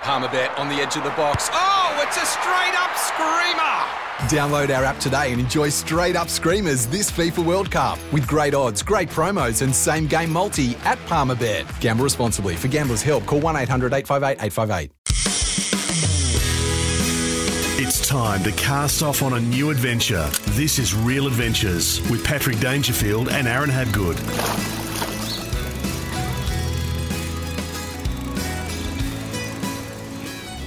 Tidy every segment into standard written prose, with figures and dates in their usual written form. Palmerbet on the edge of the box. Oh, it's a straight-up screamer! Download our app today and enjoy straight-up screamers this FIFA World Cup with great odds, great promos and same-game multi at Palmerbet. Gamble responsibly. For Gamblers' Help, call 1-800-858-858. It's time to cast off on a new adventure. This is Real Adventures with Patrick Dangerfield and Aaron Hadgood.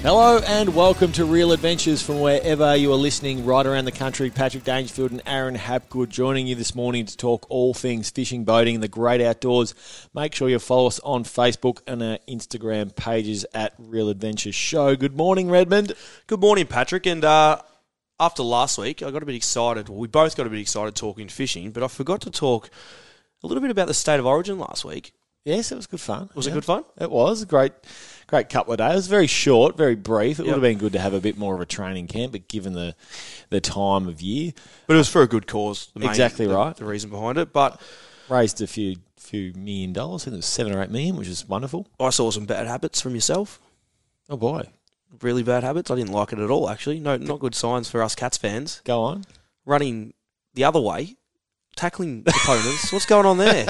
Hello and welcome to Real Adventures from wherever you are listening right around the country. Patrick Dangerfield and Aaron Hadgood joining you this morning to talk all things fishing, boating, the great outdoors. Make sure you follow us on Facebook and our Instagram pages at Real Adventures Show. Good morning, Redmond. Good morning, Patrick. And after last week, I got a bit excited. Well, we both got a bit excited talking fishing, but I forgot to talk a little bit about the State of Origin last week. Yes, it was good fun. Was it good fun? It was. Great couple of days. It was very short, very brief. It would have been good to have a bit more of a training camp, but given the time of year. But it was for a good cause. The reason behind it. But raised a few $1 million. I think it was 7 or 8 million, which is wonderful. I saw some bad habits from yourself. Oh, boy. Really bad habits. I didn't like it at all, actually. No, not good signs for us Cats fans. Go on. Running the other way, tackling opponents. What's going on there?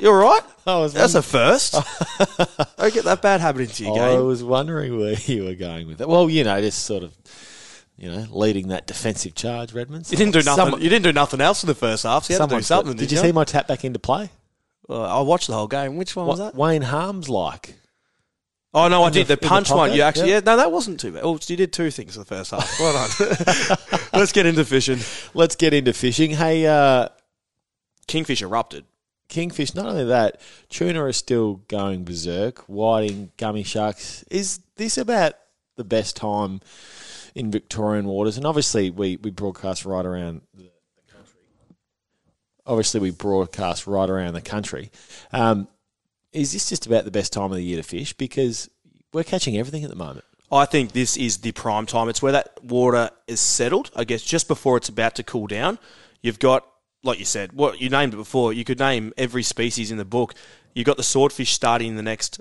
You all right? That's a first. Don't get that bad habit into your game. I was wondering where you were going with that. Well, just sort of, leading that defensive charge, Redmond. So you didn't do nothing else in the first half, so you had to do something. Did you see my tap back into play? Well, I watched the whole game. Which one was that? Wayne Harms like. Oh, no, I did. The punch one, you actually... Yeah. No, that wasn't too bad. Well, you did two things in the first half. Well done. Let's get into fishing. Hey, Kingfish erupted. Kingfish, not only that, tuna are still going berserk, whiting, gummy sharks. Is this about the best time in Victorian waters? And obviously we broadcast right around the country. Is this just about the best time of the year to fish? Because we're catching everything at the moment. I think this is the prime time. It's where that water is settled, I guess, just before it's about to cool down. You've got, like you said, what you named it before. You could name every species in the book. You've got the swordfish starting in the next,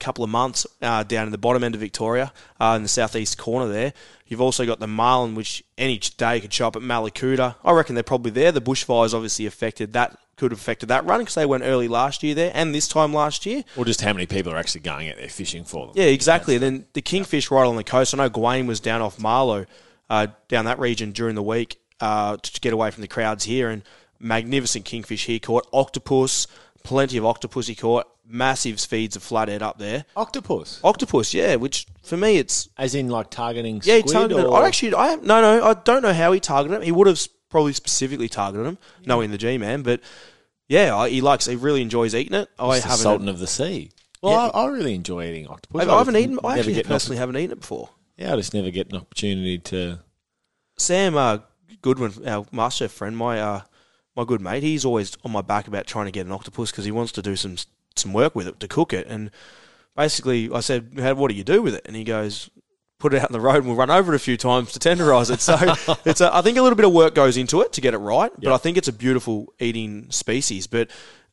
couple of months down in the bottom end of Victoria, in the southeast corner there. You've also got the marlin, which any day could show up at Malakuta. I reckon they're probably there. The bushfires obviously could have affected that run because they went early last year there and this time last year. Or just how many people are actually going out there fishing for them. Yeah, exactly. And then the kingfish right on the coast. I know Gawain was down off Marlow, down that region during the week to get away from the crowds here. And magnificent kingfish he caught. Octopus, plenty of octopus he caught. Massive feeds of flathead up there. Octopus, yeah, which for me it's... As in like targeting squid? Yeah, he targeted... Or... I don't know how he targeted him. He would have... Probably specifically targeted him, knowing the G-man. But yeah, he really enjoys eating it. It's the Sultan of the Sea. Well, yeah. I really enjoy eating octopus. I personally haven't eaten it before. Yeah, I just never get an opportunity to. Sam Goodwin, our master friend, my good mate, he's always on my back about trying to get an octopus because he wants to do some work with it to cook it. And basically, I said, "What do you do with it?" And he goes, put it out on the road and we'll run over it a few times to tenderise it. So I think a little bit of work goes into it to get it right, but I think it's a beautiful eating species. But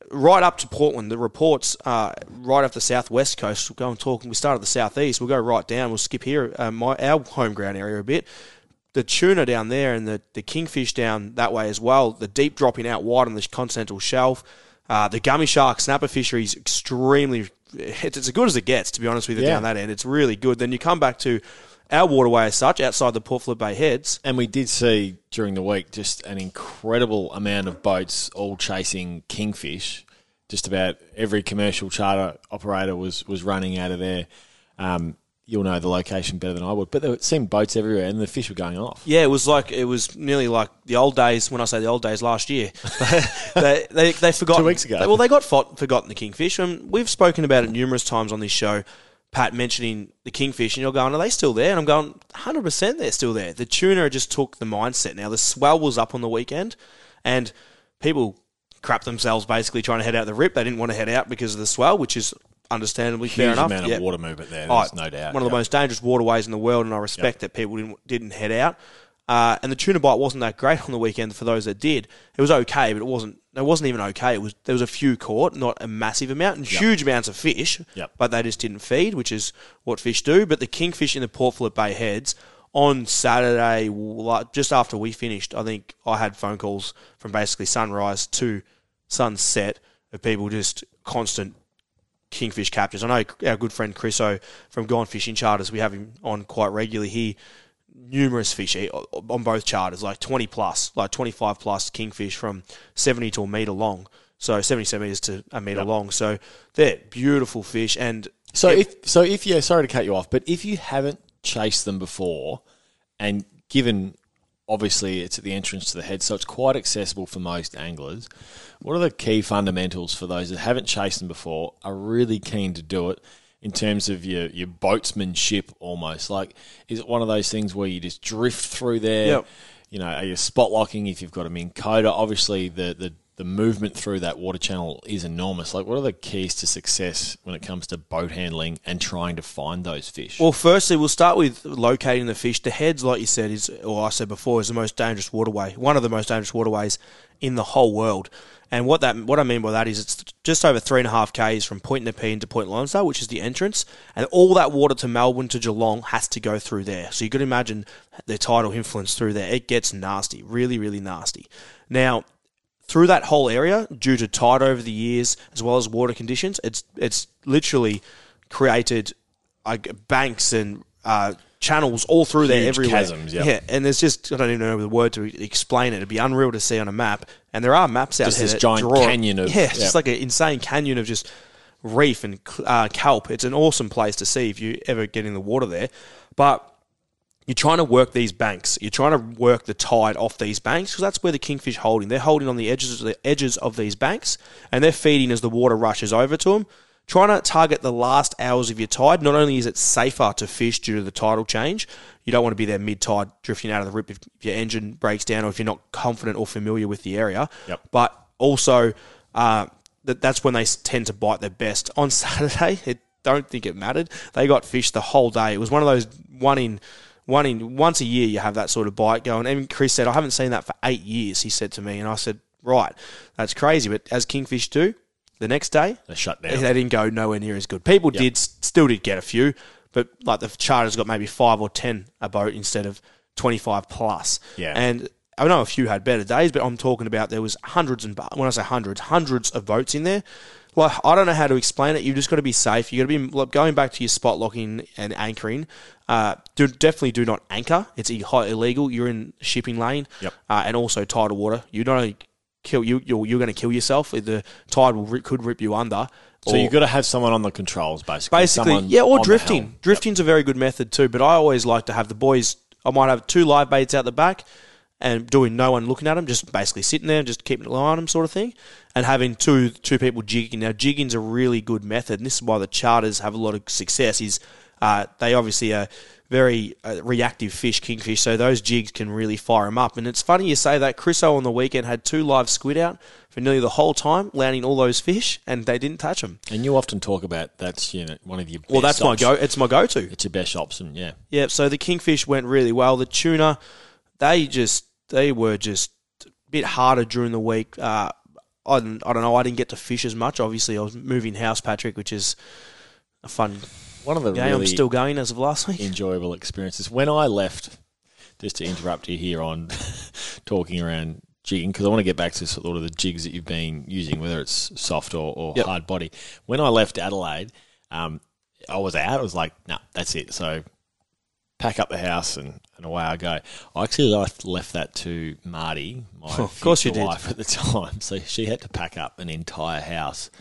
right up to Portland, the reports right off the southwest coast, we start at the southeast, we'll go right down, we'll skip here, our home ground area a bit. The tuna down there and the kingfish down that way as well, the deep dropping out wide on the continental shelf, the gummy shark, snapper fisheries, extremely... It's as good as it gets, to be honest with you, down that end. It's really good. Then you come back to our waterway as such, outside the Port Phillip Bay heads. And we did see during the week just an incredible amount of boats all chasing kingfish. Just about every commercial charter operator was running out of there. You'll know the location better than I would, but there seemed boats everywhere and the fish were going off. Yeah, it was nearly like the old days. When I say the old days, last year, they forgot 2 weeks ago. Well, they got forgotten the kingfish, and we've spoken about it numerous times on this show. Pat mentioning the kingfish, and you're going, are they still there? And I'm going, 100% they're still there. The tuna just took the mindset. Now, the swell was up on the weekend, and people crap themselves basically trying to head out the rip. They didn't want to head out because of the swell, which is understandably fair enough. Huge amount of water movement there, there's no doubt. One of the most dangerous waterways in the world, and I respect that people didn't head out. And the tuna bite wasn't that great on the weekend for those that did. It was okay, but it wasn't even okay. It was, there was a few caught, not a massive amount, and huge amounts of fish, but they just didn't feed, which is what fish do. But the kingfish in the Port Phillip Bay heads on Saturday, just after we finished, I think I had phone calls from basically sunrise to sunset of people just constant kingfish captures. I know our good friend Chriso from Gone Fishing Charters, we have him on quite regularly here. Numerous fish on both charters, like 20 plus, like 25 plus kingfish from 70 to a metre long. So 70 centimetres to a metre long. So they're beautiful fish. And so if sorry to cut you off, but if you haven't chased them before, and given obviously it's at the entrance to the head, so it's quite accessible for most anglers, what are the key fundamentals for those that haven't chased them before, are really keen to do it? In terms of your boatsmanship almost, like, is it one of those things where you just drift through there? Yep. You know, are you spot locking if you've got them in coda? Obviously, the movement through that water channel is enormous. Like, what are the keys to success when it comes to boat handling and trying to find those fish? Well, firstly, we'll start with locating the fish. The heads, like you said, is the most dangerous waterway, one of the most dangerous waterways in the whole world. And what I mean by that is it's just over 3.5 k's from Point Nepean to Point Lonsdale, which is the entrance, and all that water to Melbourne to Geelong has to go through there. So you could imagine the tidal influence through there. It gets nasty, really, really nasty. Now, through that whole area, due to tide over the years as well as water conditions, it's literally created banks and channels all through there everywhere. Chasms, yeah. And there's just, I don't even know the word to explain it. It'd be unreal to see on a map. And there are maps out there. Just this giant canyon of... Yeah, just like an insane canyon of just reef and kelp. It's an awesome place to see if you ever get in the water there. But you're trying to work these banks. You're trying to work the tide off these banks because that's where the kingfish are holding. They're holding on the edges of these banks, and they're feeding as the water rushes over to them. Trying to target the last hours of your tide. Not only is it safer to fish due to the tidal change, you don't want to be there mid-tide drifting out of the rip if your engine breaks down or if you're not confident or familiar with the area. Yep. But also, that's when they tend to bite their best. On Saturday, I don't think it mattered. They got fish the whole day. It was one of those once a year you have that sort of bite going. And Chris said, I haven't seen that for 8 years, he said to me. And I said, right, that's crazy. But as kingfish do, the next day they shut down. They didn't go nowhere near as good. People still did get a few, but like the charter's got maybe 5 or 10 a boat instead of 25 plus. Yeah. And I know a few had better days, but I'm talking about there was hundreds of boats in there. Like, I don't know how to explain it. You've just got to be safe. You've got to be going back to your spot locking and anchoring. Definitely do not anchor. It's illegal. You're in shipping lane and also tidal water. You not only kill you, you're going to kill yourself. The tide could rip you under. So you've got to have someone on the controls, basically. Or drifting. Drifting's a very good method too, but I always like to have the boys, I might have 2 live baits out the back, and doing no one looking at them, just basically sitting there and just keeping an eye on them sort of thing, and having two people jigging. Now, jigging's a really good method, and this is why the charters have a lot of success, is they obviously are very reactive fish, kingfish, so those jigs can really fire them up. And it's funny you say that. Chriso on the weekend had 2 live squid out for nearly the whole time, landing all those fish, and they didn't touch them. And you often talk about that's one of your best It's my go-to. It's your best option, yeah. Yeah, so the kingfish went really well. The tuna, they were just a bit harder during the week. I don't know. I didn't get to fish as much. Obviously, I was moving house, Patrick, which is a fun one of the game. Really I'm still going as of last week. Enjoyable experiences. When I left, just to interrupt you here on talking around jigging, because I want to get back to sort of the jigs that you've been using, whether it's soft or hard body. When I left Adelaide, I was out. I was like, no, that's it. So pack up the house and away I go. I actually left that to Marty, my future wife at the time. So she had to pack up an entire house.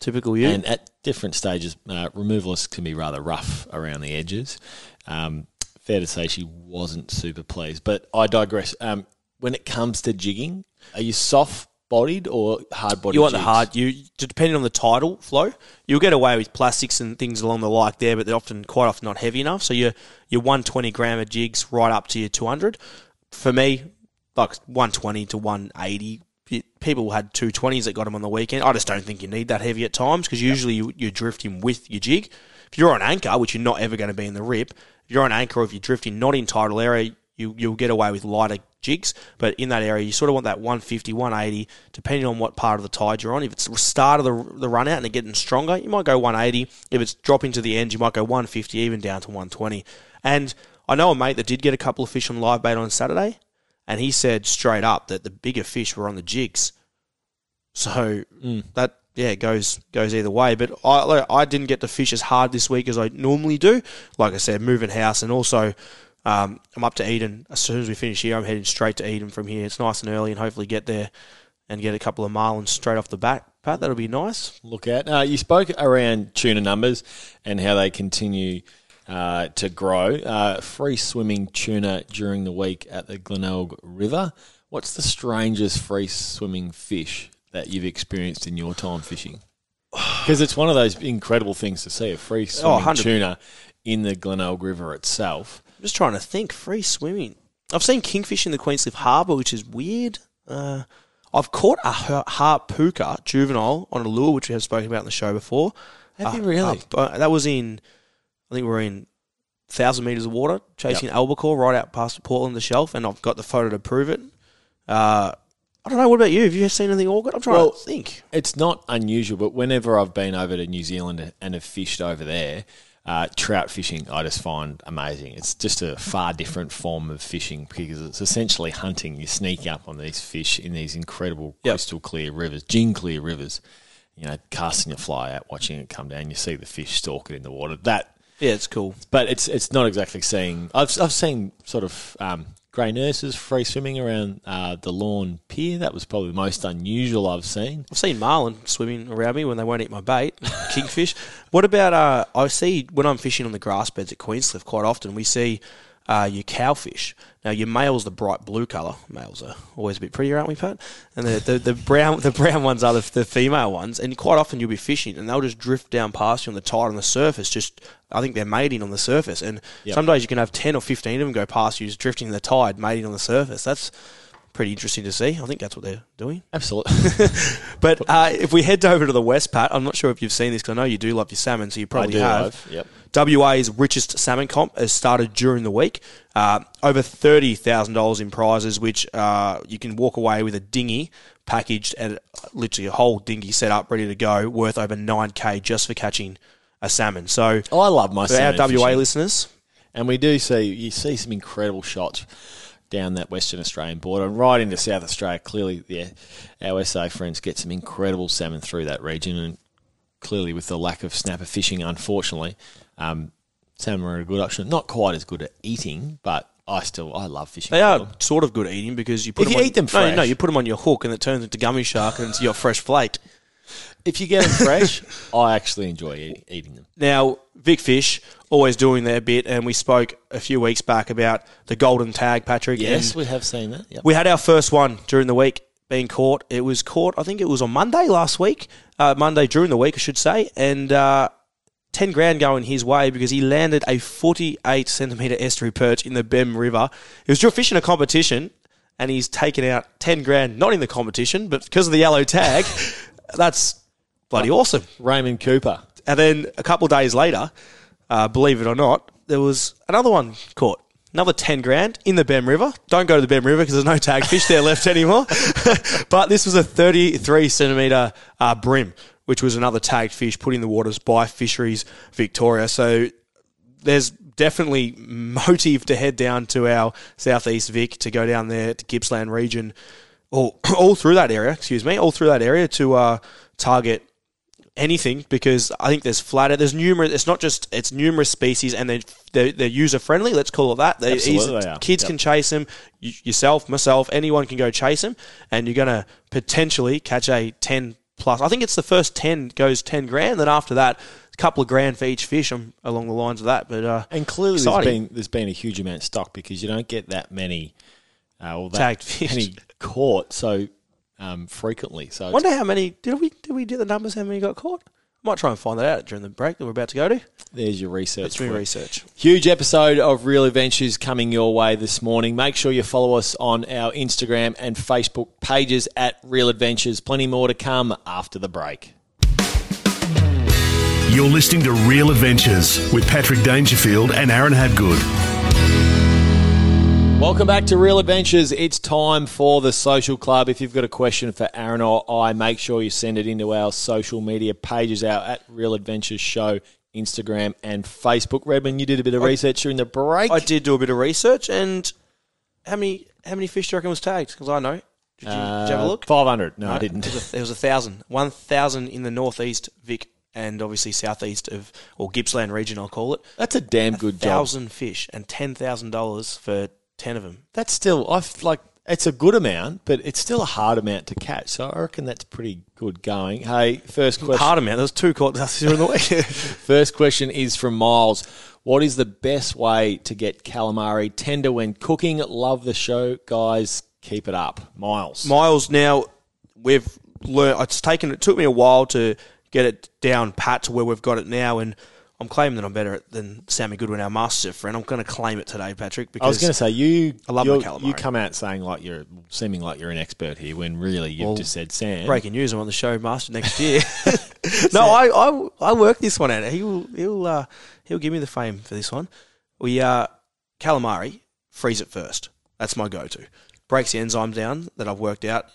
Typical you. And at different stages, removalists can be rather rough around the edges. Fair to say she wasn't super pleased. But I digress. When it comes to jigging, are you soft bodied or hard bodied? You want jigs? The hard. You depending on the tidal flow, you'll get away with plastics and things along the like there, but they're quite often not heavy enough. So your 120 gram of jigs right up to your 200. For me, like 120 to 180. People had 220s that got them on the weekend. I just don't think you need that heavy at times because usually you're drifting with your jig. If you're on anchor, which you're not ever going to be in the rip, if you're on anchor or if you're drifting not in tidal area, you'll get away with lighter jigs. But in that area, you sort of want that 150, 180, depending on what part of the tide you're on. If it's the start of the run out and it's getting stronger, you might go 180. If it's dropping to the end, you might go 150, even down to 120. And I know a mate that did get a couple of fish on live bait on Saturday, and he said straight up that the bigger fish were on the jigs. So that... yeah, it goes either way. But I didn't get to fish as hard this week as I normally do. Like I said, moving house, and also I'm up to Eden. As soon as we finish here, I'm heading straight to Eden from here. It's nice and early and hopefully get there and get a couple of marlins straight off the bat. Pat, that'll be nice. Look out. You spoke around tuna numbers and how they continue to grow. Free swimming tuna during the week at the Glenelg River. What's the strangest free swimming fish that you've experienced in your time fishing? Because it's one of those incredible things to see, a free swimming tuna in the Glenelg River itself. I'm just trying to think, free swimming. I've seen kingfish in the Queenscliff Harbour, which is weird. I've caught a harpooker juvenile on a lure, which we have spoken about in the show before. Have you really? That was in, I think we were in 1,000 metres of water, chasing albacore right out past Portland, the shelf, and I've got the photo to prove it. I don't know, what about you? Have you seen anything awkward? I'm trying to think. It's not unusual, but whenever I've been over to New Zealand and have fished over there, trout fishing I just find amazing. It's just a far different form of fishing because it's essentially hunting. You sneak up on these fish in these incredible crystal clear rivers, gin clear rivers, you know, casting a fly out, watching it come down. You see the fish stalk it in the water. Yeah, it's cool. But it's not exactly seeing... I've seen sort of... grey nurses free swimming around the lawn pier. That was probably the most unusual I've seen. I've seen marlin swimming around me when they won't eat my bait, kingfish. What about, I see when I'm fishing on the grass beds at Queenscliff quite often, we see your cowfish. Now, your male's the bright blue colour. Males are always a bit prettier, aren't we, Pat? And the brown ones are the female ones. And quite often you'll be fishing and they'll just drift down past you on the tide on the surface. Just, I think they're mating on the surface. And some days you can have 10 or 15 of them go past you just drifting the tide, mating on the surface. That's pretty interesting to see. I think that's what they're doing. Absolutely. But if we head over to the west, Pat, I'm not sure if you've seen this because I know you do love your salmon, so you probably have. WA's richest salmon comp has started during the week. Over $30,000 in prizes, which you can walk away with a dinghy packaged and literally a whole dinghy set up, ready to go, worth over $9K just for catching a salmon. So I love my salmon. Our WA listeners. And we do see, you see some incredible shots down that Western Australian border and right into South Australia. Clearly, our SA friends get some incredible salmon through that region, and clearly with the lack of snapper fishing, unfortunately, salmon are a good option. Not quite as good at eating, but I love fishing. They are sort of good at eating because you eat them fresh. No, you put them on your hook and it turns into gummy shark and it's your fresh flake. If you get them fresh, I actually enjoy eating them. Now, Vic Fish, always doing their bit, and we spoke a few weeks back about the golden tag, Patrick. Yes, we have seen that. Yep. We had our first one during the week being caught. It was caught, I think it was on Monday last week, Monday during the week, I should say, and $10,000 going his way because he landed a 48-centimetre estuary perch in the Bemm River. He was still fishing a competition, and he's taken out $10,000, not in the competition, but because of the yellow tag. That's bloody awesome. Raymond Cooper. And then a couple of days later, believe it or not, there was another one caught. Another $10,000 in the Bemm River. Don't go to the Bemm River because there's no tag fish there left anymore. But this was a 33-centimetre brim, which was another tagged fish put in the waters by Fisheries Victoria. So there's definitely motive to head down to our southeast Vic, to go down there to Gippsland region. All through that area to target anything, because I think there's flathead. There's numerous. It's not just it's numerous species, and they're user friendly. Let's call it that. Absolutely, they are. Kids can chase them. Yourself, myself, anyone can go chase them, and you're going to potentially catch a 10 plus. I think it's the first 10 goes $10,000. Then after that, a couple of grand for each fish along the lines of that. But and clearly there's been a huge amount of stock because you don't get that many tagged fish. Caught, so frequently. So wonder how many did we do the numbers? How many got caught? Might try and find that out during the break that we're about to go to. There's your research. That's my research. Huge episode of Real Adventures coming your way this morning. Make sure you follow us on our Instagram and Facebook pages at Real Adventures. Plenty more to come after the break. You're listening to Real Adventures with Patrick Dangerfield and Aaron Hadgood. Welcome back to Real Adventures. It's time for the Social Club. If you've got a question for Aaron or I, make sure you send it into our social media pages, our at Real Adventures Show, Instagram and Facebook. Redmond, you did a bit of research during the break. I did do a bit of research, and how many fish do you reckon was tagged? Because I know. Did you have a look? 500. No, I didn't. There was 1,000. 1,000 in the northeast, Vic. And obviously southeast of, or Gippsland region, I'll call it. That's a damn good job. 1,000 fish and $10,000 for 10 of them. That's still, it's a good amount, but it's still a hard amount to catch. So I reckon that's pretty good going. Hey, first question. Hard amount. There's two caught in the week. First question is from Miles. What is the best way to get calamari tender when cooking? Love the show, guys. Keep it up, Miles. Miles, now we've learned. It took me a while to get it down pat to where we've got it now, and I'm claiming that I'm better than Sammy Goodwin, our master chef friend. I'm going to claim it today, Patrick, because I was going to say, I love my calamari. You come out saying seeming like you're an expert here when really you've just said, Sam. Breaking news, I'm on the show master next year. No, I work this one out. He'll give me the fame for this one. We calamari, freeze it first. That's my go-to. Breaks the enzymes down that I've worked out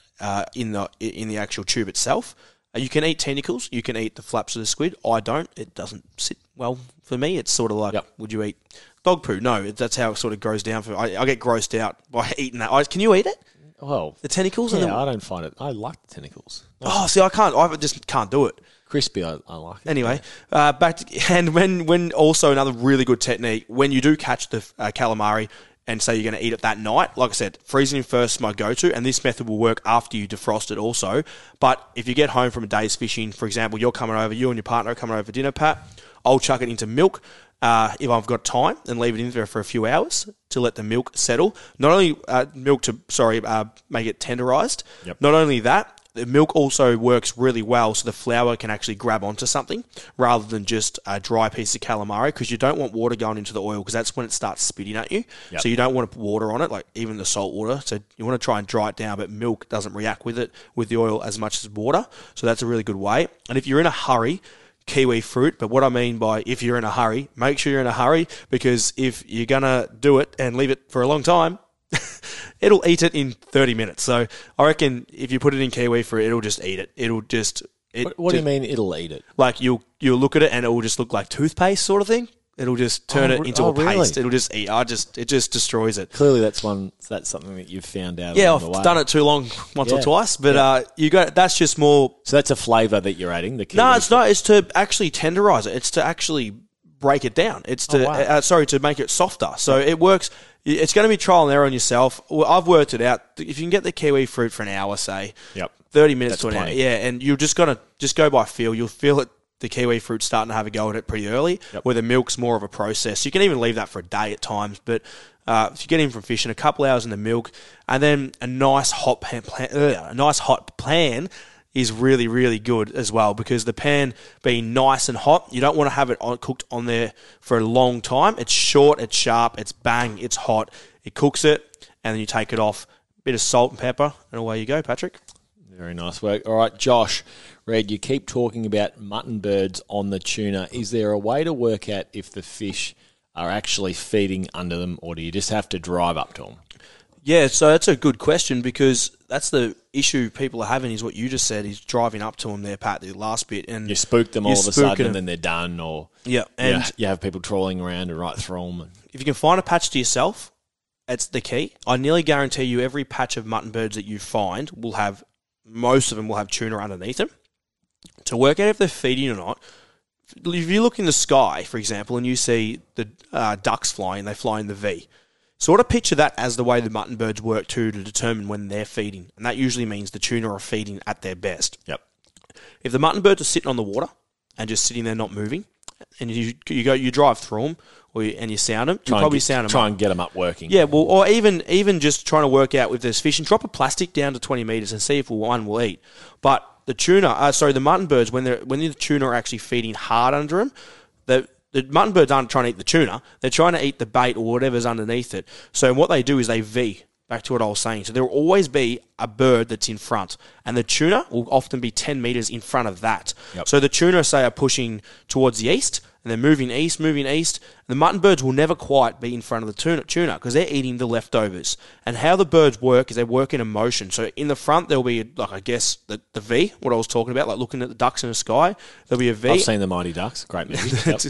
in the actual tube itself. You can eat tentacles. You can eat the flaps of the squid. I don't. It doesn't sit well for me. It's sort of like, Would you eat dog poo? No, that's how it sort of goes down. I get grossed out by eating that. Can you eat it? Well, the tentacles? Yeah, I don't find it. I like the tentacles. Oh, see, I can't. I just can't do it. Crispy, I like it. Anyway, also another really good technique, when you do catch the calamari and say you're going to eat it that night, like I said, freezing first is my go-to, and this method will work after you defrost it also. But if you get home from a day's fishing, for example, you and your partner are coming over for dinner, Pat, I'll chuck it into milk if I've got time and leave it in there for a few hours to let the milk settle. Not only make it tenderized. Yep. Not only that, the milk also works really well so the flour can actually grab onto something rather than just a dry piece of calamari, because you don't want water going into the oil, because that's when it starts spitting at you. Yep. So you don't want to put water on it, like even the salt water. So you want to try and dry it down, but milk doesn't react with the oil as much as water. So that's a really good way. And if you're in a hurry, kiwi fruit. But what I mean by if you're in a hurry, make sure you're in a hurry, because if you're going to do it and leave it for a long time, it'll eat it in 30 minutes. So I reckon if you put it in kiwi fruit, it'll just eat it. What do you mean it'll eat it? Like you'll look at it and it will just look like toothpaste sort of thing. It'll just turn it into a paste. Really? It'll just eat. It just destroys it. Clearly, that's something that you've found out. Yeah, I've done it too long once or twice, but that's just more. So that's a flavour that you're adding. The kiwi. No, it's not. It's to actually tenderize it. It's to actually break it down. It's to make it softer. So it works. It's going to be trial and error on yourself. I've worked it out. If you can get the kiwi fruit for an hour, say, 30 minutes to an hour, and you're just going to go by feel. You'll feel it, the kiwi fruit starting to have a go at it pretty early, where the milk's more of a process. You can even leave that for a day at times, but if you get in from fishing, a couple hours in the milk, and then a nice hot pan is really, really good as well, because the pan being nice and hot, you don't want to have it cooked on there for a long time. It's short, it's sharp, it's bang, it's hot. It cooks it, and then you take it off. Bit of salt and pepper, and away you go, Patrick. Very nice work. All right, Josh, Red, you keep talking about mutton birds on the tuna. Is there a way to work out if the fish are actually feeding under them, or do you just have to drive up to them? Yeah, so that's a good question, because that's the issue people are having, is what you just said, is driving up to them there, Pat, the last bit. And you spook them all of a sudden and then they're done, or you have people trawling around and right through them. If you can find a patch to yourself, that's the key. I nearly guarantee you every patch of mutton birds that you find will have tuna underneath them. To work out if they're feeding or not, if you look in the sky, for example, and you see the ducks flying, they fly in the V. Sort of picture that as the way the mutton birds work too, to determine when they're feeding. And that usually means the tuna are feeding at their best. Yep. If the mutton birds are sitting on the water and just sitting there not moving, and you drive through them, and you sound them. You probably sound them. Try and get them up working. Yeah, well, or even just trying to work out if there's fish, and drop a plastic down to 20 meters and see if one will eat. But the tuna, the mutton birds, when the tuna are actually feeding hard under them, the mutton birds aren't trying to eat the tuna. They're trying to eat the bait or whatever's underneath it. So what they do is they V. Back to what I was saying. So there will always be a bird that's in front, and the tuna will often be 10 metres in front of that. Yep. So the tuna, say, are pushing towards the east, and they're moving east. The mutton birds will never quite be in front of the tuna because they're eating the leftovers. And how the birds work is they work in a motion. So in the front, there'll be, like, I guess, the V, what I was talking about, like looking at the ducks in the sky. There'll be a V. I've seen the Mighty Ducks. Great movie. Yep.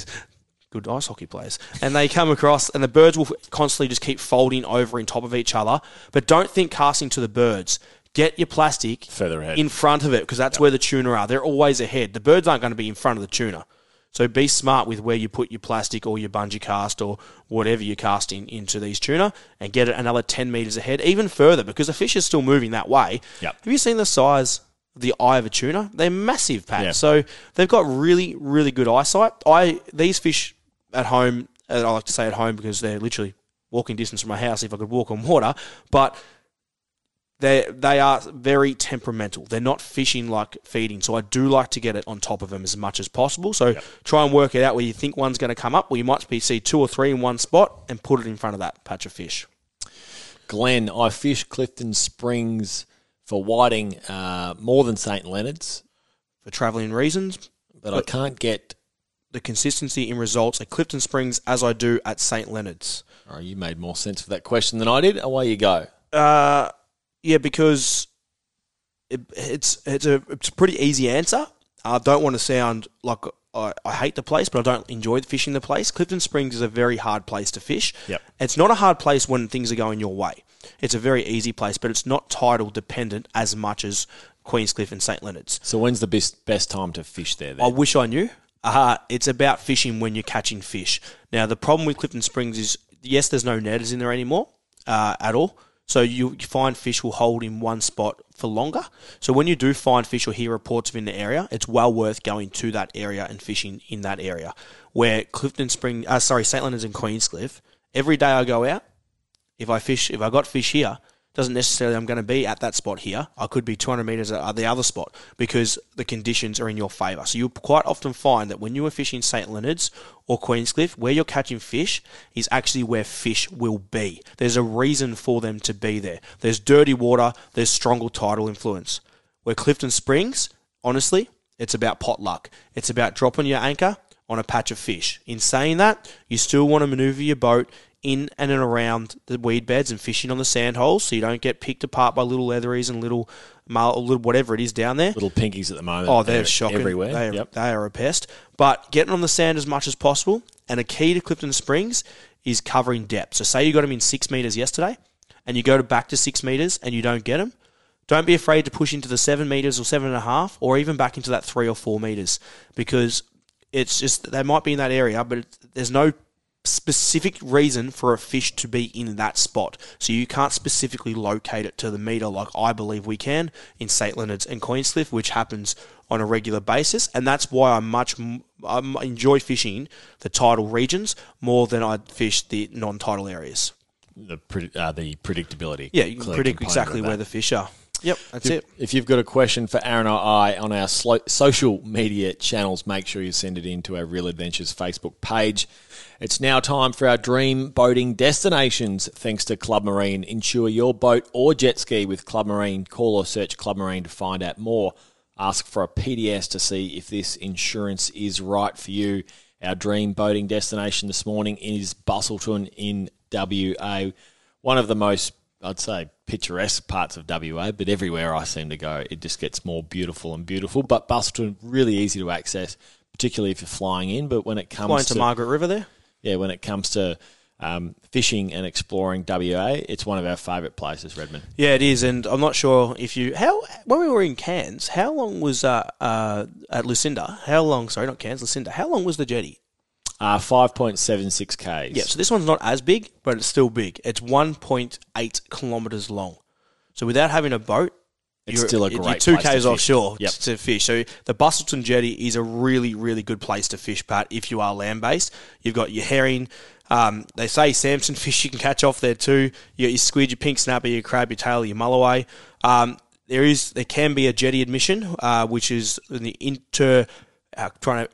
Good ice hockey players, and they come across, and the birds will constantly just keep folding over in top of each other. But don't think casting to the birds. Get your plastic further ahead in front of it, because that's where the tuna are. They're always ahead. The birds aren't going to be in front of the tuna. So be smart with where you put your plastic or your bungee cast or whatever you're casting into these tuna, and get it another 10 metres ahead, even further, because the fish is still moving that way. Yep. Have you seen the size the eye of a tuna? They're massive, Pat. Yep. So they've got really, really good eyesight. These fish at home, and I like to say at home because they're literally walking distance from my house if I could walk on water, but they are very temperamental. They're not fishing like feeding, so I do like to get it on top of them as much as possible. So try and work it out where you think one's going to come up, where you might see two or three in one spot, and put it in front of that patch of fish. Glenn, I fish Clifton Springs for whiting more than St. Leonard's. For travelling reasons. But I can't get the consistency in results at Clifton Springs as I do at St. Leonard's. Oh, you made more sense of that question than I did. Away you go. Because it's a pretty easy answer. I don't want to sound like I hate the place, but I don't enjoy fishing the place. Clifton Springs is a very hard place to fish. Yep. It's not a hard place when things are going your way. It's a very easy place, but it's not tidal dependent as much as Queenscliff and St. Leonard's. So when's the best time to fish there then? I wish I knew. It's about fishing when you're catching fish. Now, the problem with Clifton Springs is, yes, there's no netters in there anymore at all. So you find fish will hold in one spot for longer. So when you do find fish or hear reports of in the area, it's well worth going to that area and fishing in that area. Where St. Leonard's and Queenscliff, every day I go out, if I got fish here, doesn't necessarily I'm going to be at that spot here. I could be 200 metres at the other spot because the conditions are in your favour. So you'll quite often find that when you are fishing St. Leonard's or Queenscliff, where you're catching fish is actually where fish will be. There's a reason for them to be there. There's dirty water. There's stronger tidal influence. Where Clifton Springs, honestly, it's about potluck. It's about dropping your anchor on a patch of fish. In saying that, you still want to manoeuvre your boat in and around the weed beds and fishing on the sand holes so you don't get picked apart by little leatheries and little whatever it is down there. Little pinkies at the moment. Oh, they're shocking. Everywhere. They are a pest. But getting on the sand as much as possible, and a key to Clifton Springs is covering depth. So say you got them in 6 metres yesterday and you go back to 6 metres and you don't get them, don't be afraid to push into the 7 metres or 7.5 or even back into that 3 or 4 metres because it's just they might be in that area, but there's no specific reason for a fish to be in that spot. So you can't specifically locate it to the metre like I believe we can in St. Leonard's and Queenscliff, which happens on a regular basis. And that's why I enjoy fishing the tidal regions more than I fish the non-tidal areas. The predictability. Yeah, you can predict exactly where the fish are. Yep, that's it. If you've got a question for Aaron or I on our social media channels, make sure you send it in to our Real Adventures Facebook page. It's now time for our dream boating destinations, thanks to Club Marine. Insure your boat or jet ski with Club Marine. Call or search Club Marine to find out more. Ask for a PDS to see if this insurance is right for you. Our dream boating destination this morning is Busselton in WA, one of the most, I'd say, picturesque parts of WA, but everywhere I seem to go, it just gets more beautiful and beautiful. But Busselton, really easy to access, particularly if you're flying in. But when it comes to Margaret River there? Yeah, when it comes to fishing and exploring WA, it's one of our favourite places, Redmond. Yeah, it is. And I'm not sure if you... When we were in Cairns, how long was... at Lucinda, how long... Sorry, not Cairns, Lucinda. How long was the jetty? 5.76 Ks. Yeah, so this one's not as big, but it's still big. It's 1.8 kilometres long. So without having a boat, It's still a great place to fish. You're 2Ks offshore to fish. So the Busselton Jetty is a really, really good place to fish, Pat, if you are land-based. You've got your herring. They say Samson fish you can catch off there too. You got your squid, your pink snapper, your crab, your tailor, your mulloway. There can be a jetty admission, which is in the interpretative. How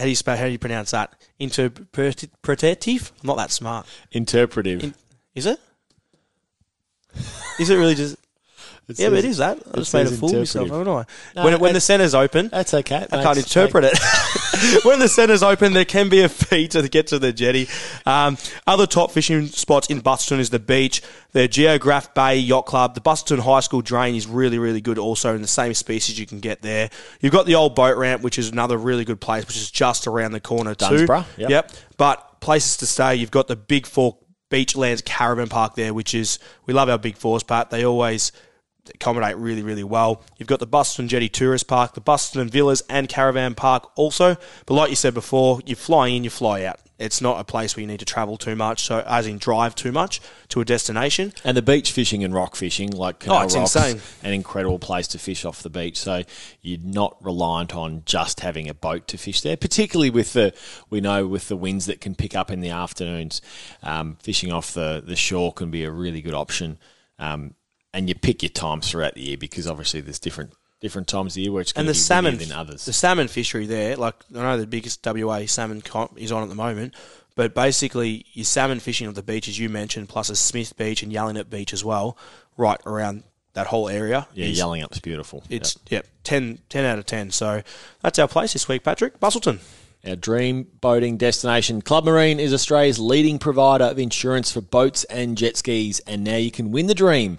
do you pronounce that? Interpretative? I'm not that smart. Interpretive. Is it? Is it really just... but it is that. I just made a fool of myself, haven't I? No, when the centre's open... That's okay. I can't interpret it. When the centre's open, there can be a fee to get to the jetty. Other top fishing spots in Busselton is the beach, the Geograph Bay Yacht Club. The Busselton High School drain is really, really good also in the same species you can get there. You've got the old boat ramp, which is another really good place, which is just around the corner too. Dunsborough, yep. But places to stay, you've got the Big Four Beachlands Caravan Park there, which is... We love our Big Fours, Pat. They always... accommodate really, really well. You've got the Busselton Jetty Tourist Park, the Busselton Villas and Caravan Park also. But like you said before, you fly in, you fly out. It's not a place where you need to travel too much, so as in drive too much to a destination. And the beach fishing and rock fishing, like Canal Rocks, insane. An incredible place to fish off the beach. So you're not reliant on just having a boat to fish there, particularly with the winds that can pick up in the afternoons. Fishing off the shore can be a really good option. And you pick your times throughout the year because obviously there's different times of the year where it's going to be windier than others. The salmon fishery there, like I know the biggest WA salmon comp is on at the moment, but basically your salmon fishing of the beach, as you mentioned, plus a Smith Beach and Yellingnup Beach as well, right around that whole area. Yeah, Yellingnup's beautiful. It's 10 out of 10. So that's our place this week, Patrick. Busselton. Our dream boating destination. Club Marine is Australia's leading provider of insurance for boats and jet skis, and now you can win the dream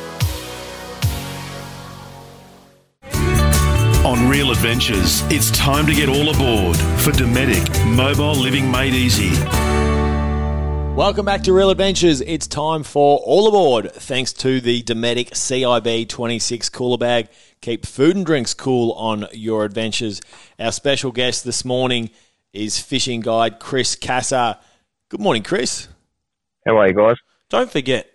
On Real Adventures, it's time to get all aboard for Dometic, mobile living made easy. Welcome back to Real Adventures. It's time for All Aboard, thanks to the Dometic CIB 26 cooler bag. Keep food and drinks cool on your adventures. Our special guest this morning is fishing guide Chris Cassar. Good morning, Chris. How are you guys? Don't forget,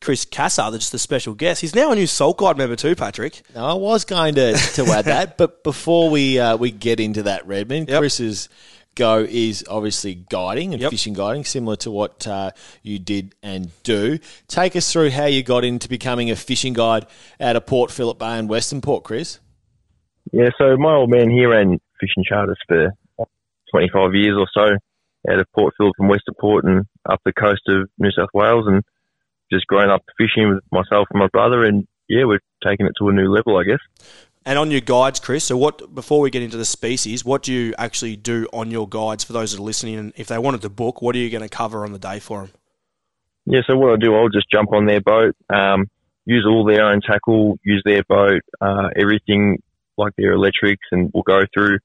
Chris Cassar, that's the special guest. He's now a new Salt Guide member too, Patrick. No, I was going to add that, but before we get into that, Redmond, Chris's go is obviously guiding and fishing guiding, similar to what you did and do. Take us through how you got into becoming a fishing guide out of Port Phillip Bay and Western Port, Chris. Yeah, so my old man here ran fishing charters for 25 years or so out of Port Phillip and Western Port and up the coast of New South Wales, and just growing up fishing with myself and my brother, and we're taking it to a new level, I guess. And on your guides, Chris, so before we get into the species, what do you actually do on your guides for those that are listening? And if they wanted to book, what are you going to cover on the day for them? Yeah, so what I do, I'll just jump on their boat, use all their own tackle, use their boat, everything like their electrics, and we'll go through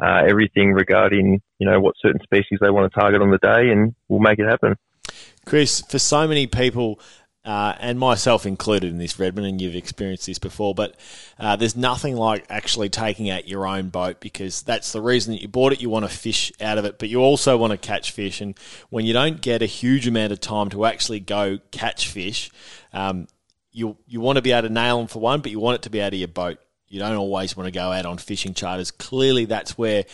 everything regarding, what certain species they want to target on the day, and we'll make it happen. Chris, for so many people, and myself included in this, Redmond, and you've experienced this before, but there's nothing like actually taking out your own boat, because that's the reason that you bought it. You want to fish out of it, but you also want to catch fish. And when you don't get a huge amount of time to actually go catch fish, you want to be able to nail them for one, but you want it to be out of your boat. You don't always want to go out on fishing charters. Clearly, that's where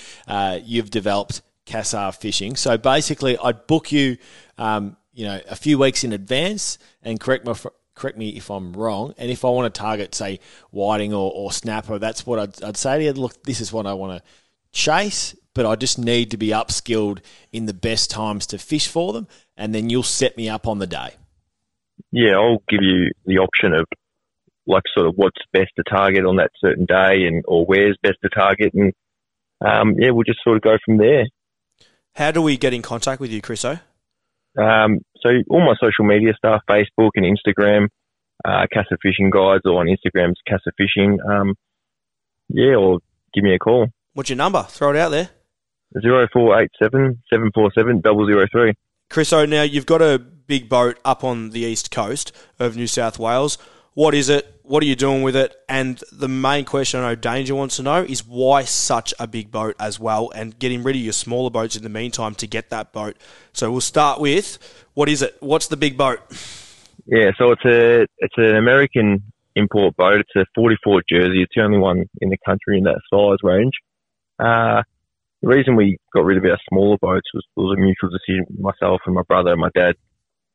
you've developed Cassar Fishing. So basically, I'd book you, a few weeks in advance, and correct me if I'm wrong. And if I want to target, say, whiting or snapper, that's what I'd say to you. Look, this is what I want to chase, but I just need to be upskilled in the best times to fish for them, and then you'll set me up on the day. Yeah, I'll give you the option of like sort of what's best to target on that certain day, and or where's best to target, and we'll just sort of go from there. How do we get in contact with you, Chriso? So all my social media stuff, Facebook and Instagram, Cassar Fishing Guides, or on Instagram's Cassar Fishing. Or give me a call. What's your number? Throw it out there. 0487 747 003. Chris, so now you've got a big boat up on the east coast of New South Wales. What is it? What are you doing with it? And the main question I know Danger wants to know is why such a big boat as well, and getting rid of your smaller boats in the meantime to get that boat. So we'll start with, what is it? What's the big boat? Yeah, so it's an American import boat. It's a 44 Jersey. It's the only one in the country in that size range. The reason we got rid of our smaller boats was a mutual decision with myself and my brother and my dad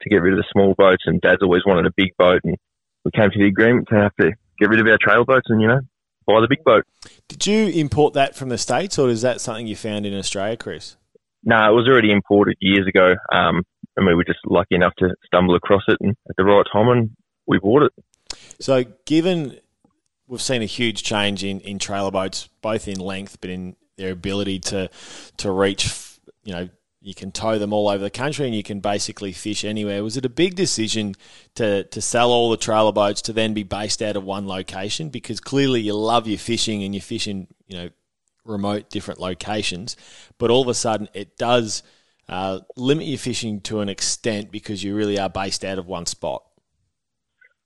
to get rid of the small boats, and Dad's always wanted a big boat, and we came to the agreement to have to get rid of our trail boats and, you know, buy the big boat. Did you import that from the States, or is that something you found in Australia, Chris? No, it was already imported years ago, and we were just lucky enough to stumble across it and at the right time, and we bought it. So given we've seen a huge change in trailer boats, both in length but in their ability to reach, you know, you can tow them all over the country and you can basically fish anywhere. Was it a big decision to sell all the trailer boats to then be based out of one location? Because clearly you love your fishing and you fish in, you know, remote different locations, but all of a sudden it does limit your fishing to an extent because you really are based out of one spot.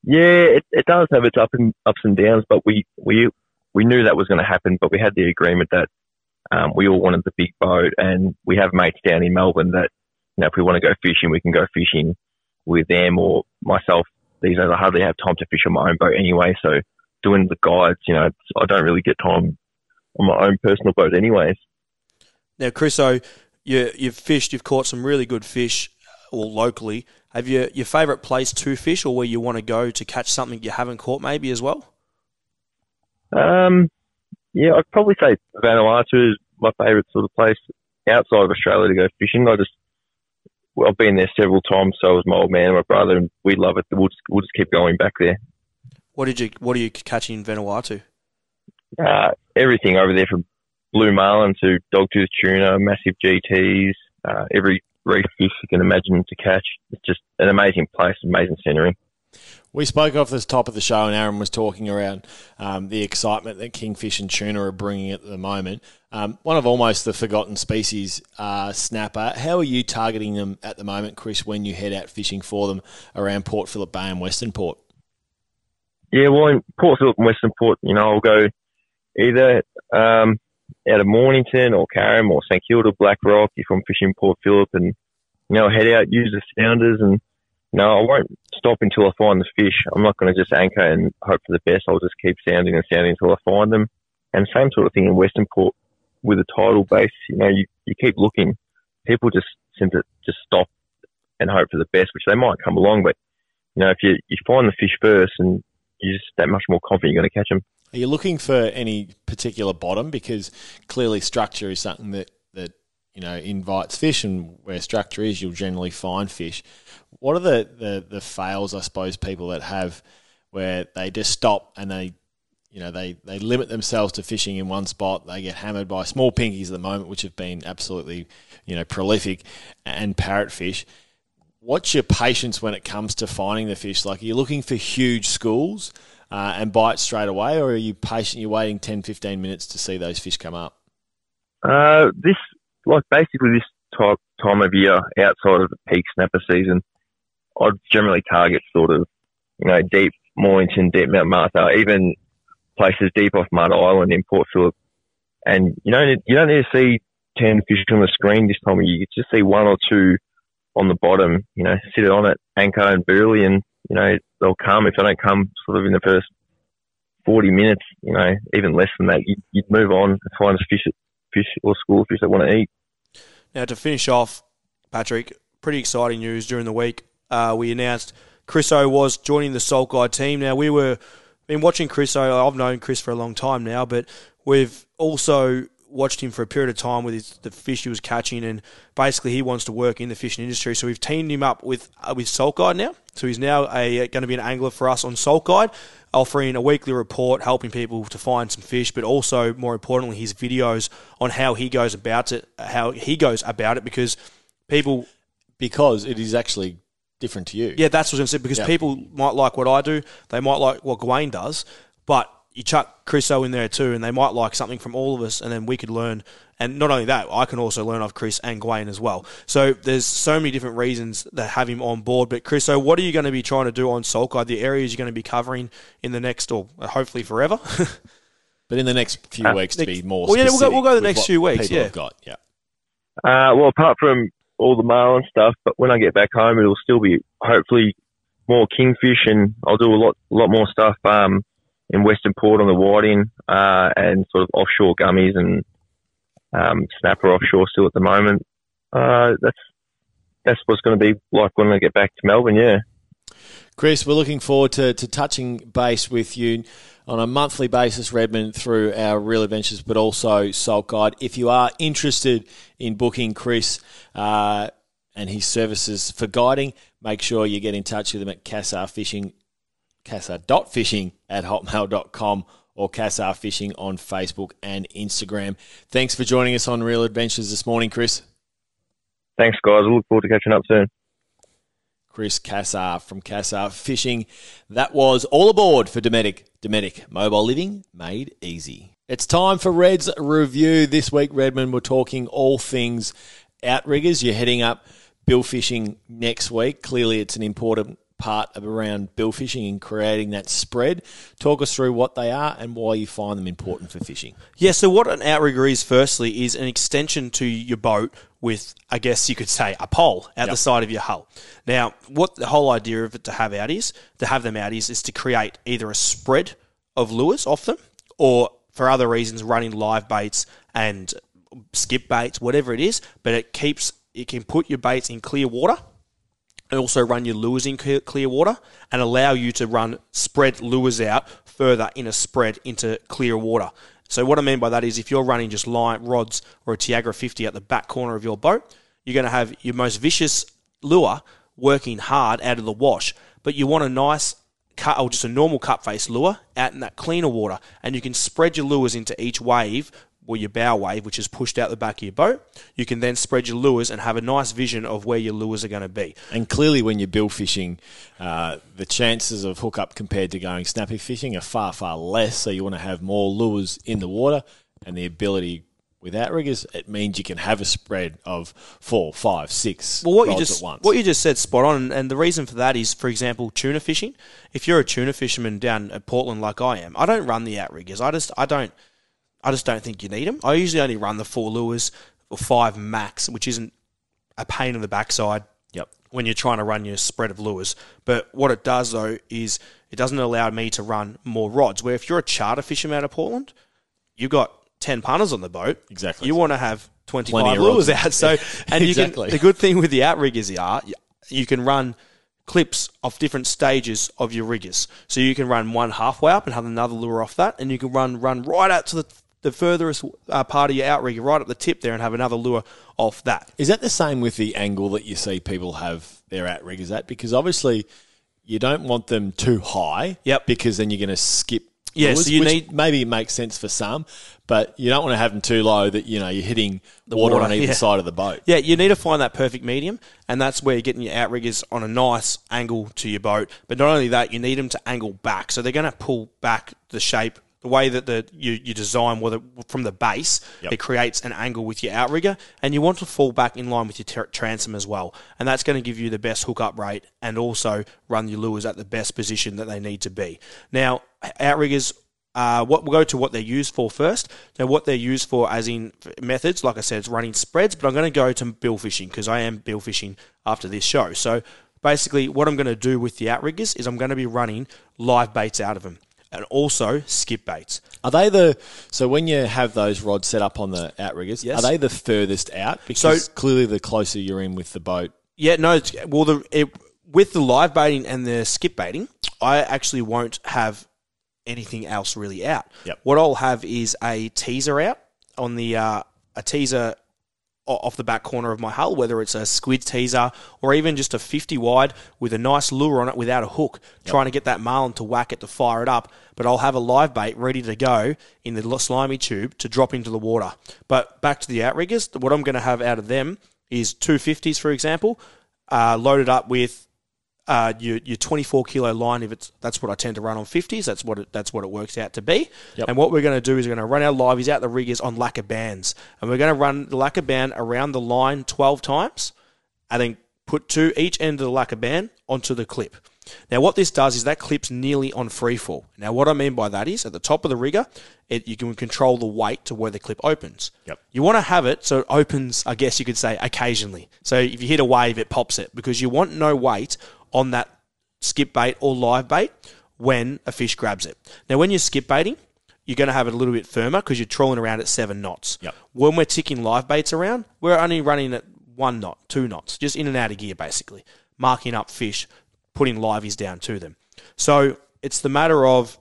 Yeah, it does have its ups and downs, but we knew that was going to happen, but we had the agreement that we all wanted the big boat, and we have mates down in Melbourne that, you know, if we want to go fishing, we can go fishing with them or myself. These days I hardly have time to fish on my own boat anyway, so doing the guides, you know, I don't really get time on my own personal boat anyways. Now, Chriso, you've caught some really good fish all locally. Have you your favourite place to fish or where you want to go to catch something you haven't caught maybe as well? Yeah, I'd probably say Vanuatu is my favourite sort of place outside of Australia to go fishing. I've been there several times, so was my old man and my brother, and we love it. We'll just keep going back there. What are you catching in Vanuatu? Everything over there, from blue marlin to dogtooth tuna, massive GTs, every reef fish you can imagine to catch. It's just an amazing place, amazing scenery. We spoke off the top of the show, and Aaron was talking around the excitement that kingfish and tuna are bringing at the moment. One of almost the forgotten species, snapper. How are you targeting them at the moment, Chris, when you head out fishing for them around Port Phillip Bay and Western Port? Yeah, well, in Port Phillip and Western Port, you know, I'll go either out of Mornington or Carrum or St Kilda, Black Rock, if I'm fishing Port Phillip, and, you know, head out, use the sounders, and no, I won't stop until I find the fish. I'm not going to just anchor and hope for the best. I'll just keep sounding and sounding until I find them. And same sort of thing in Western Port with a tidal base. You know, you keep looking. People just seem to just stop and hope for the best, which they might come along. But, you know, if you find the fish first, and you're just that much more confident you're going to catch them. Are you looking for any particular bottom? Because clearly structure is something that you know, invites fish, and where structure is, you'll generally find fish. What are the fails, I suppose, people that have where they just stop and they limit themselves to fishing in one spot? They get hammered by small pinkies at the moment, which have been absolutely, you know, prolific, and parrotfish. What's your patience when it comes to finding the fish? Like, are you looking for huge schools and bite straight away, or are you patient? You're waiting 10, 15 minutes to see those fish come up? This time of year, outside of the peak snapper season, I'd generally target sort of, you know, deep Mornington, deep Mount Martha, even places deep off Mud Island in Port Phillip. And you don't need to see 10 fish on the screen this time of year. You just see one or two on the bottom, you know, sit it on it, anchor and burley, and, you know, they'll come. If they don't come sort of in the first 40 minutes, you know, even less than that, you'd move on and find a fish or school of fish that want to eat. Now, to finish off, Patrick, pretty exciting news during the week. We announced Chriso was joining the Salt Guide team. Now, been watching Chriso. I've known Chris for a long time now, but we've also watched him for a period of time with the fish he was catching, and basically he wants to work in the fishing industry. So we've teamed him up with Salt Guide now. So he's now going to be an angler for us on Salt Guide, offering a weekly report, helping people to find some fish, but also, more importantly, his videos on how he goes about it, because it is actually different to you. Yeah, that's what I'm saying, because people might like what I do, they might like what Gawain does, but you chuck Chriso in there too, and they might like something from all of us, and then we could learn. And not only that, I can also learn off Chris and Gawain as well. So there's so many different reasons that have him on board. But Chriso, what are you going to be trying to do on Salt Guide? The areas you're going to be covering in the next, or hopefully forever, but in the next few weeks to be more. Well, yeah, we'll go the next few weeks. Yeah. Well, apart from all the marlin stuff, but when I get back home, it'll still be hopefully more kingfish, and I'll do a lot more stuff in Western Port on the whiting and sort of offshore gummies and snapper offshore still at the moment. That's what's going to be like when I get back to Melbourne, yeah. Chris, we're looking forward to touching base with you on a monthly basis, Redmond, through our Real Adventures, but also Salt Guide. If you are interested in booking Chris and his services for guiding, make sure you get in touch with him at cassar.fishing@hotmail.com or Cassar Fishing on Facebook and Instagram. Thanks for joining us on Real Adventures this morning, Chris. Thanks, guys. I look forward to catching up soon. Chris Cassar from Cassar Fishing. That was all aboard for Dometic. Dometic, mobile living made easy. It's time for Red's Review. This week, Redmond, we're talking all things outriggers. You're heading up bill fishing next week. Clearly, it's an important part of around bill fishing and creating that spread. Talk us through what they are and why you find them important for fishing. Yeah, so what an outrigger is, firstly, is an extension to your boat with, I guess you could say, a pole out the side of your hull. Now, what the whole idea of it to have them out is to create either a spread of lures off them or, for other reasons, running live baits and skip baits, whatever it is, but it can put your baits in clear water and also run your lures in clear water and allow you to run spread lures out further in a spread into clear water. So what I mean by that is if you're running just line rods or a Tiagra 50 at the back corner of your boat, you're going to have your most vicious lure working hard out of the wash. But you want a nice cut or just a normal cut face lure out in that cleaner water. And you can spread your lures into each wave or your bow wave, which is pushed out the back of your boat. You can then spread your lures and have a nice vision of where your lures are going to be. And clearly when you're bill fishing, the chances of hookup compared to going snappy fishing are far, far less, so you want to have more lures in the water and the ability with outriggers, it means you can have a spread of 4, 5, 6 rods at once. What you just said, spot on, and the reason for that is, for example, tuna fishing. If you're a tuna fisherman down at Portland like I am, I don't run the outriggers. I just don't think you need them. I usually only run the 4 lures or 5 max, which isn't a pain in the backside when you're trying to run your spread of lures. But what it does, though, is it doesn't allow me to run more rods, where if you're a charter fisherman out of Portland, you've got 10 punters on the boat. Exactly. You want to have 25 lures out. So, and exactly. The good thing with the outriggers are you can run clips off different stages of your riggers. So you can run one halfway up and have another lure off that, and you can run right out to the furthest part of your outrigger, right up the tip there, and have another lure off that. Is that the same with the angle that you see people have their outriggers at? Because obviously you don't want them too high because then you're going to skip lures, so you need... maybe makes sense for some, but you don't want to have them too low that you're hitting the water on either side of the boat. Yeah, you need to find that perfect medium, and that's where you're getting your outriggers on a nice angle to your boat. But not only that, you need them to angle back. So they're going to pull back the shape. The way that you design from the base, it creates an angle with your outrigger, and you want to fall back in line with your transom as well. And that's going to give you the best hookup rate and also run your lures at the best position that they need to be. Now, outriggers, we'll go to what they're used for first. Now, what they're used for as in methods, like I said, it's running spreads, but I'm going to go to bill fishing because I am bill fishing after this show. So basically what I'm going to do with the outriggers is I'm going to be running live baits out of them. And also skip baits. Are they so when you have those rods set up on the outriggers, are they the furthest out? Because clearly the closer you're in with the boat. Yeah, no. Well, with the live baiting and the skip baiting, I actually won't have anything else really out. Yep. What I'll have is a teaser out on the a teaser off the back corner of my hull, whether it's a squid teaser or even just a 50 wide with a nice lure on it without a hook, trying to get that marlin to whack it, to fire it up. But I'll have a live bait ready to go in the slimy tube to drop into the water. But back to the outriggers, what I'm going to have out of them is 250s, for example, loaded up with your 24 kilo line, if it's that's what I tend to run on 50s, that's what it works out to be. Yep. And what we're going to do is we're going to run our livies out the riggers on lacquer bands, and we're going to run the lacquer band around the line 12 times, and then put two each end of the lacquer band onto the clip. Now what this does is that clip's nearly on freefall. Now what I mean by that is at the top of the rigger, you can control the weight to where the clip opens. Yep. You want to have it so it opens, I guess you could say, occasionally. So if you hit a wave, it pops it, because you want no weight on that skip bait or live bait when a fish grabs it. Now when you're skip baiting, you're going to have it a little bit firmer because you're trawling around at 7 knots. Yep. When we're ticking live baits around, we're only running at 1 knot, 2 knots, just in and out of gear basically, marking up fish, putting livies down to them. So it's the matter of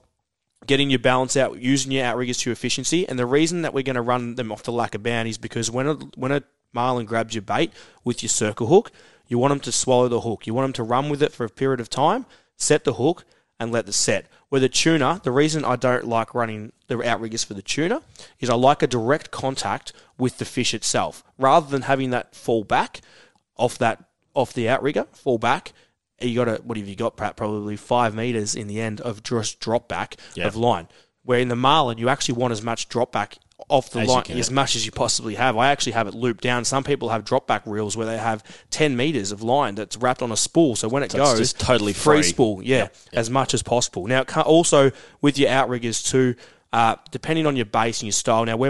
getting your balance out, using your outriggers to efficiency. And the reason that we're going to run them off the lacquer bound is because when a marlin grabs your bait with your circle hook, you want them to swallow the hook. You want them to run with it for a period of time, set the hook, and let it set. With a tuna, the reason I don't like running the outriggers for the tuna is I like a direct contact with the fish itself. Rather than having that fall back off the outrigger, fall back, you got what have you got, Pat? Probably 5 meters in the end of just drop back of line. Where in the marlin, you actually want as much drop back off the line as much as you possibly have. I actually have it looped down. Some people have drop back reels where they have 10 meters of line that's wrapped on a spool. So when it goes, it's just totally free spool, as much as possible. Now, also with your outriggers too, depending on your base and your style. Now,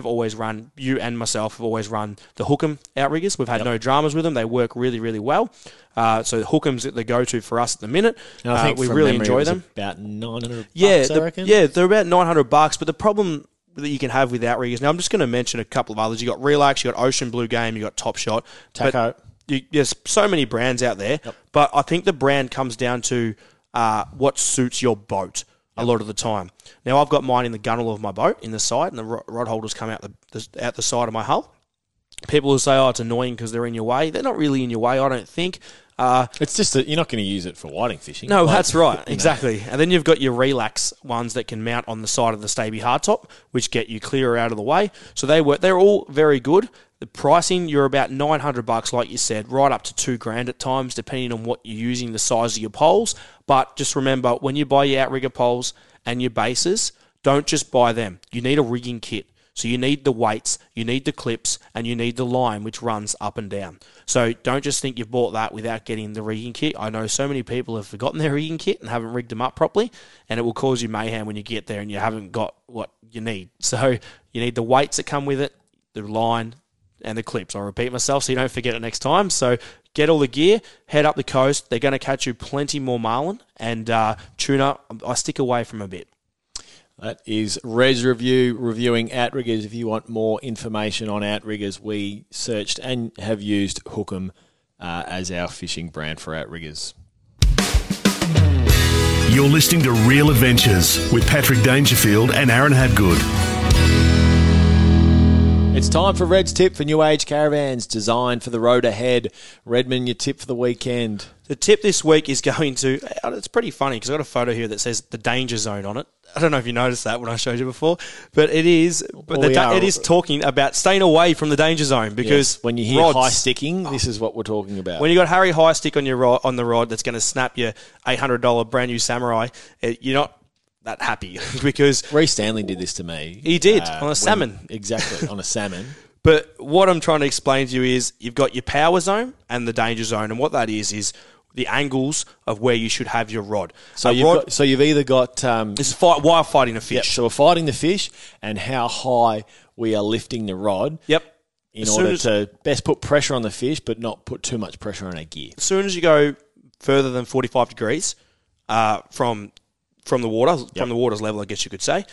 you and myself have always run the Hook'em outriggers. We've had no dramas with them. They work really, really well. So Hook'em's the go-to for us at the minute. And I think we really enjoy them. About $900, I reckon. Yeah, they're about $900. But the problem that you can have with outriggers, now I'm just going to mention a couple of others. You got Relax, you got Ocean Blue Game, you got Top Shot, Taco. There's so many brands out there, but I think the brand comes down to what suits your boat. A lot of the time. Now, I've got mine in the gunnel of my boat, in the side, and the rod holders come out the side of my hull. People will say, oh, it's annoying because they're in your way. They're not really in your way, I don't think. It's just that you're not going to use it for whiting fishing. No, that's right. Exactly. And then you've got your Relax ones that can mount on the side of the Staby hardtop, which get you clearer out of the way. So they're all very good. The pricing, you're about $900, like you said, right up to $2,000 at times, depending on what you're using, the size of your poles. But just remember, when you buy your outrigger poles and your bases, don't just buy them. You need a rigging kit. So you need the weights, you need the clips, and you need the line, which runs up and down. So don't just think you've bought that without getting the rigging kit. I know so many people have forgotten their rigging kit and haven't rigged them up properly, and it will cause you mayhem when you get there and you haven't got what you need. So you need the weights that come with it, the line, and the clips. I'll repeat myself so you don't forget it next time. So get all the gear, head up the coast. They're going to catch you plenty more marlin and tuna. I stick away from a bit. That is Rez Review, reviewing outriggers. If you want more information on outriggers, we searched and have used Hook'em as our fishing brand for outriggers. You're listening to Real Adventures with Patrick Dangerfield and Aaron Hadgood. It's time for Red's tip for New Age Caravans, designed for the road ahead. Redmond, your tip for the weekend. The tip this week is going to, it's pretty funny because I've got a photo here that says the danger zone on it. I don't know if you noticed that when I showed you before, but it is talking about staying away from the danger zone because when you hear rods, high sticking, this is what we're talking about. When you got Harry high stick on your rod, on the rod that's going to snap your $800 brand new Samurai, you're not that happy because Ray Stanley did this to me. He did on a salmon. Exactly, on a salmon. But what I'm trying to explain to you is you've got your power zone and the danger zone, and what that is the angles of where you should have your rod. So you've either got this is while fighting a fish. Yep, so we're fighting the fish and how high we are lifting the rod. Yep. In order to best put pressure on the fish, but not put too much pressure on our gear. As soon as you go further than 45 degrees from the water, from the water's level, I guess you could say,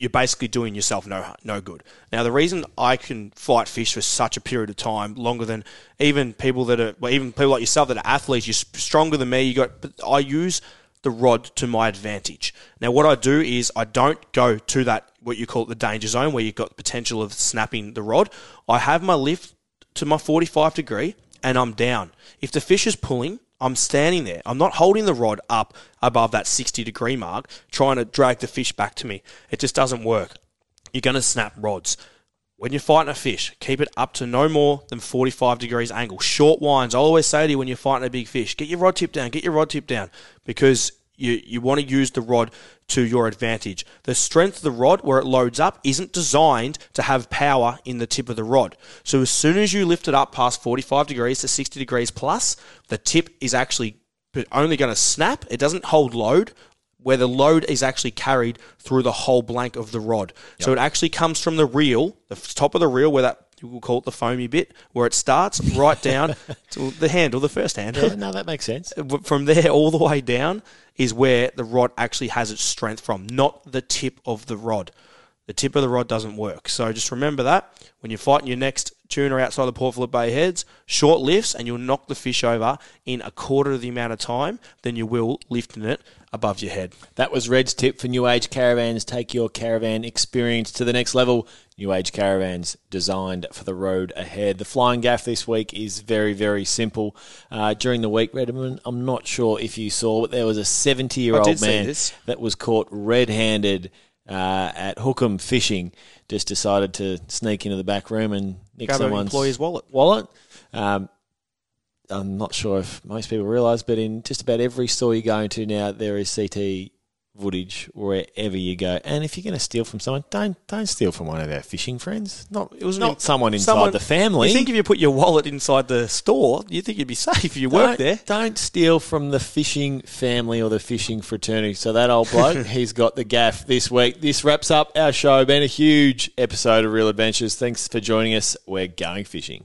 you're basically doing yourself no good. Now, the reason I can fight fish for such a period of time, longer than even people like yourself that are athletes, you're stronger than me. But I use the rod to my advantage. Now, what I do is I don't go to that, what you call the danger zone, where you've got the potential of snapping the rod. I have my lift to my 45 degree and I'm down. If the fish is pulling, I'm standing there. I'm not holding the rod up above that 60-degree mark, trying to drag the fish back to me. It just doesn't work. You're going to snap rods. when you're fighting a fish, keep it up to no more than 45 degrees angle. Short winds. I always say to you when you're fighting a big fish, get your rod tip down, because you want to use the rod to your advantage. The strength of the rod where it loads up isn't designed to have power in the tip of the rod. So as soon as you lift it up past 45 degrees to 60 degrees plus, the tip is actually only going to snap. It doesn't hold load, where the load is actually carried through the whole blank of the rod. Yep. So it actually comes from the reel, the top of the reel, where that, we'll call it the foamy bit, where it starts right down to the handle, the first handle. Yeah, no, that makes sense. From there all the way down is where the rod actually has its strength from, not the tip of the rod. The tip of the rod doesn't work. So just remember that when you're fighting your next tuna outside the Port Phillip Bay heads, short lifts, and you'll knock the fish over in a quarter of the amount of time than you will lifting it above your head. That was Red's tip for New Age Caravans. Take your caravan experience to the next level. New Age Caravans, designed for the road ahead. The flying gaff this week is very, very simple. During the week, Redmond, I'm not sure if you saw, but there was a 70-year-old man that was caught red-handed at Hook'em fishing, just decided to sneak into the back room and nick someone's employee's wallet. I'm not sure if most people realise, but in just about every store you go into now, there is CT footage wherever you go. And if you're going to steal from someone, don't steal from one of our fishing friends. It was not someone inside the family. You think if you put your wallet inside the store, you think you'd be safe if you work there. Don't steal from the fishing family or the fishing fraternity. So that old bloke, he's got the gaff this week. This wraps up our show. Been a huge episode of Real Adventures. Thanks for joining us. We're going fishing.